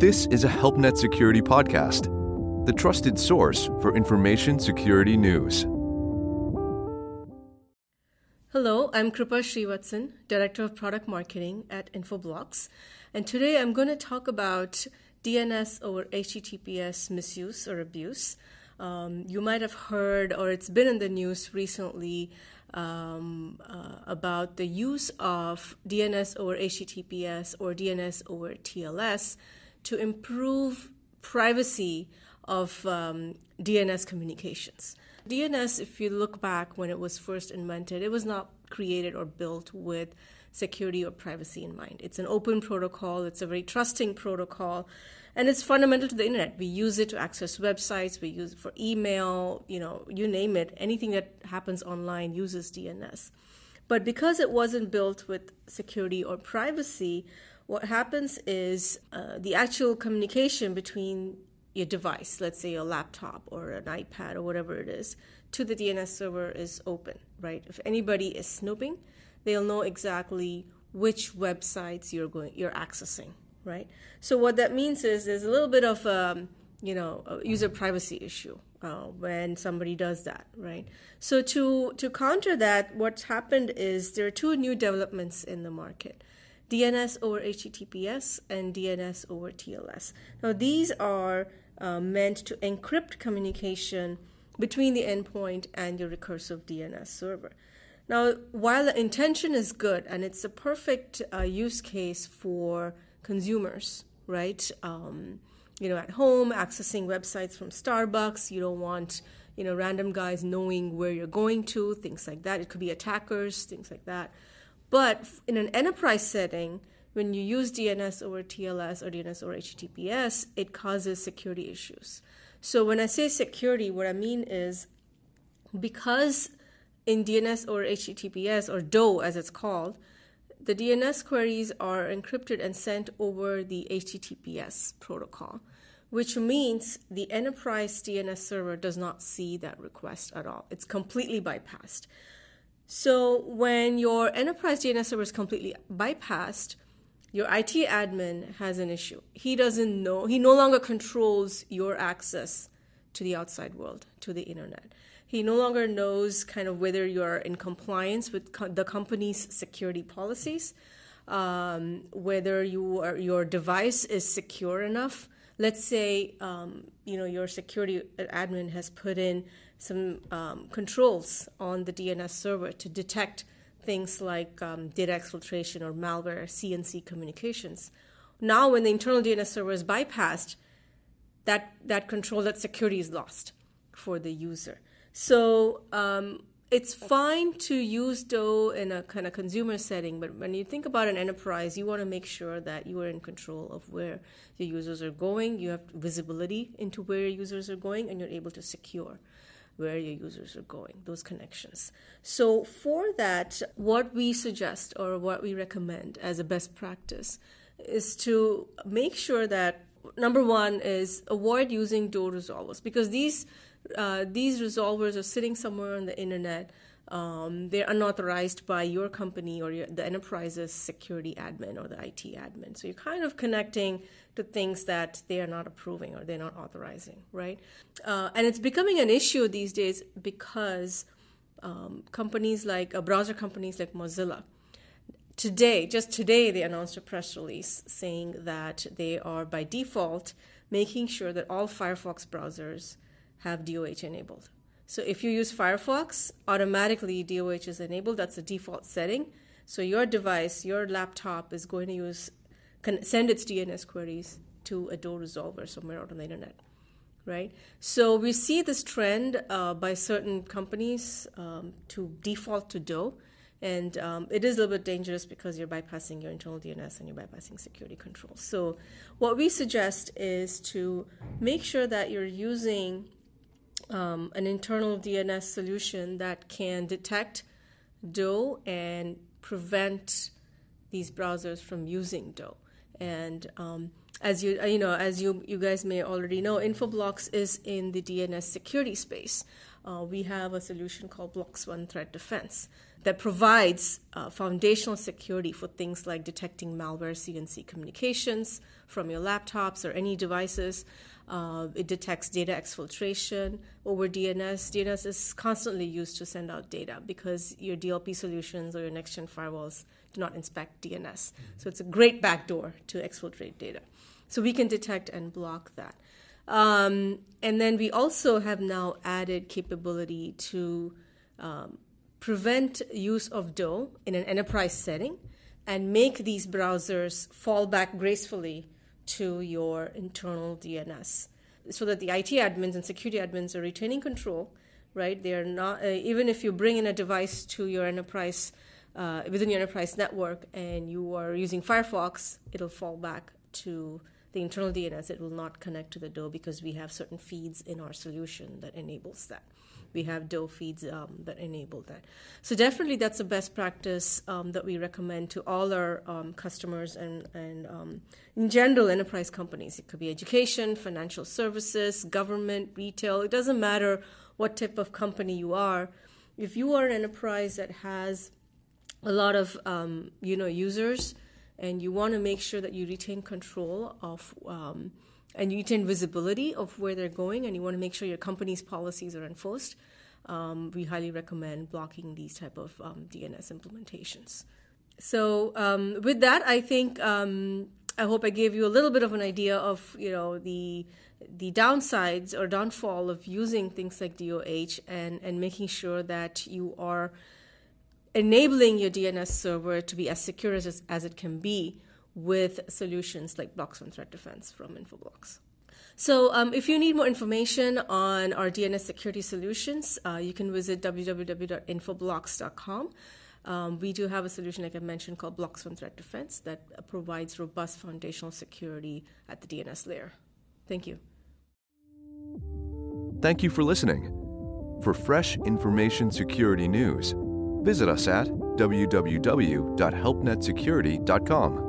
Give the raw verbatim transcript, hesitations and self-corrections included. This is a HelpNet Security podcast, the trusted source for information security news. Hello, I'm Kripa Srivatsan, Director of Product Marketing at Infoblox, and today I'm going to talk about D N S over H T T P S misuse or abuse. Um, you might have heard, or it's been in the news recently, um, uh, about the use of D N S over H T T P S or D N S over T L S to improve privacy of um, D N S communications. D N S, if you look back when it was first invented, it was not created or built with security or privacy in mind. It's an open protocol, it's a very trusting protocol, and it's fundamental to the internet. We use it to access websites, we use it for email, you know, you name it. Anything that happens online uses D N S. But because it wasn't built with security or privacy, what happens is uh, the actual communication between your device, let's say your laptop or an iPad or whatever it is, to the D N S server is open, right? If anybody is snooping, they'll know exactly which websites you're going, you're accessing, right? So what that means is there's a little bit of um, you know, a user privacy issue uh, when somebody does that, right? So to to counter that, what's happened is there are two new developments in the market: D N S over H T T P S and D N S over T L S. Now, these are uh, meant to encrypt communication between the endpoint and your recursive D N S server. Now, while the intention is good and it's a perfect uh, use case for consumers, right? Um, you know, at home, accessing websites from Starbucks, you don't want, you know, random guys knowing where you're going to, things like that. It could be attackers, things like that. But in an enterprise setting, when you use D N S over T L S or D N S over H T T P S, it causes security issues. So when I say security, what I mean is because in D N S over H T T P S, or D O as it's called, the D N S queries are encrypted and sent over the H T T P S protocol, which means the enterprise D N S server does not see that request at all. It's completely bypassed. So when your enterprise D N S server is completely bypassed, your I T admin has an issue. He doesn't know, he no longer controls your access to the outside world, to the internet. He no longer knows kind of whether you're in compliance with co- the company's security policies, um, whether you are, your device is secure enough. Let's say, um, you know, your security admin has put in some um, controls on the D N S server to detect things like um, data exfiltration or malware, C N C communications. Now, when the internal D N S server is bypassed, that, that control, that security is lost for the user. So um, it's fine to use D O in a kind of consumer setting, but when you think about an enterprise, you want to make sure that you are in control of where your users are going, you have visibility into where your users are going, and you're able to secure where your users are going, those connections. So for that, what we suggest or what we recommend as a best practice is to make sure that, number one, is avoid using D O resolvers, because these Uh, these resolvers are sitting somewhere on the internet. Um, they're unauthorized by your company or your, the enterprise's security admin or the I T admin. So you're kind of connecting to things that they are not approving or they're not authorizing, right? Uh, and it's becoming an issue these days because um, companies like uh, browser companies like Mozilla, today, just today, they announced a press release saying that they are by default making sure that all Firefox browsers have D O H enabled. So if you use Firefox, automatically D O H is enabled. That's the default setting. So your device, your laptop is going to use, can send its D N S queries to a D O resolver somewhere out on the internet, right? So we see this trend uh, by certain companies um, to default to D O, and um, it is a little bit dangerous because you're bypassing your internal D N S and you're bypassing security controls. So what we suggest is to make sure that you're using Um, an internal D N S solution that can detect D O and prevent these browsers from using D O. And um, as you you know, as you you guys may already know, Infoblox is in the D N S security space. uh, we have a solution called BloxOne Threat Defense that provides uh, foundational security for things like detecting malware C N C communications from your laptops or any devices. Uh, it detects data exfiltration over D N S. D N S is constantly used to send out data because your D L P solutions or your next-gen firewalls do not inspect D N S. Mm-hmm. So it's a great backdoor to exfiltrate data. So we can detect and block that. Um, and then we also have now added capability to um, prevent use of D O E in an enterprise setting and make these browsers fall back gracefully to your internal D N S so that the I T admins and security admins are retaining control, right? They are not, uh, even if you bring in a device to your enterprise, uh, within your enterprise network and you are using Firefox, it'll fall back to the internal D N S. It will not connect to the D O E because we have certain feeds in our solution that enables that. We have D O E feeds um, that enable that. So definitely that's a best practice um, that we recommend to all our um, customers and, and um, in general enterprise companies. It could be education, financial services, government, retail. It doesn't matter what type of company you are. If you are an enterprise that has a lot of um, you know users and you want to make sure that you retain control of um, and you retain visibility of where they're going, and you want to make sure your company's policies are enforced, um, we highly recommend blocking these type of um, D N S implementations. So um, with that, I think um, I hope I gave you a little bit of an idea of you know the the downsides or downfall of using things like D O H and and making sure that you are enabling your D N S server to be as secure as, as it can be with solutions like BloxOne Threat Defense from Infoblox. So um, if you need more information on our D N S security solutions, uh, you can visit w w w dot infoblox dot com. Um, we do have a solution, like I mentioned, called BloxOne Threat Defense that provides robust foundational security at the D N S layer. Thank you. Thank you for listening. For fresh information security news, visit us at w w w dot help net security dot com.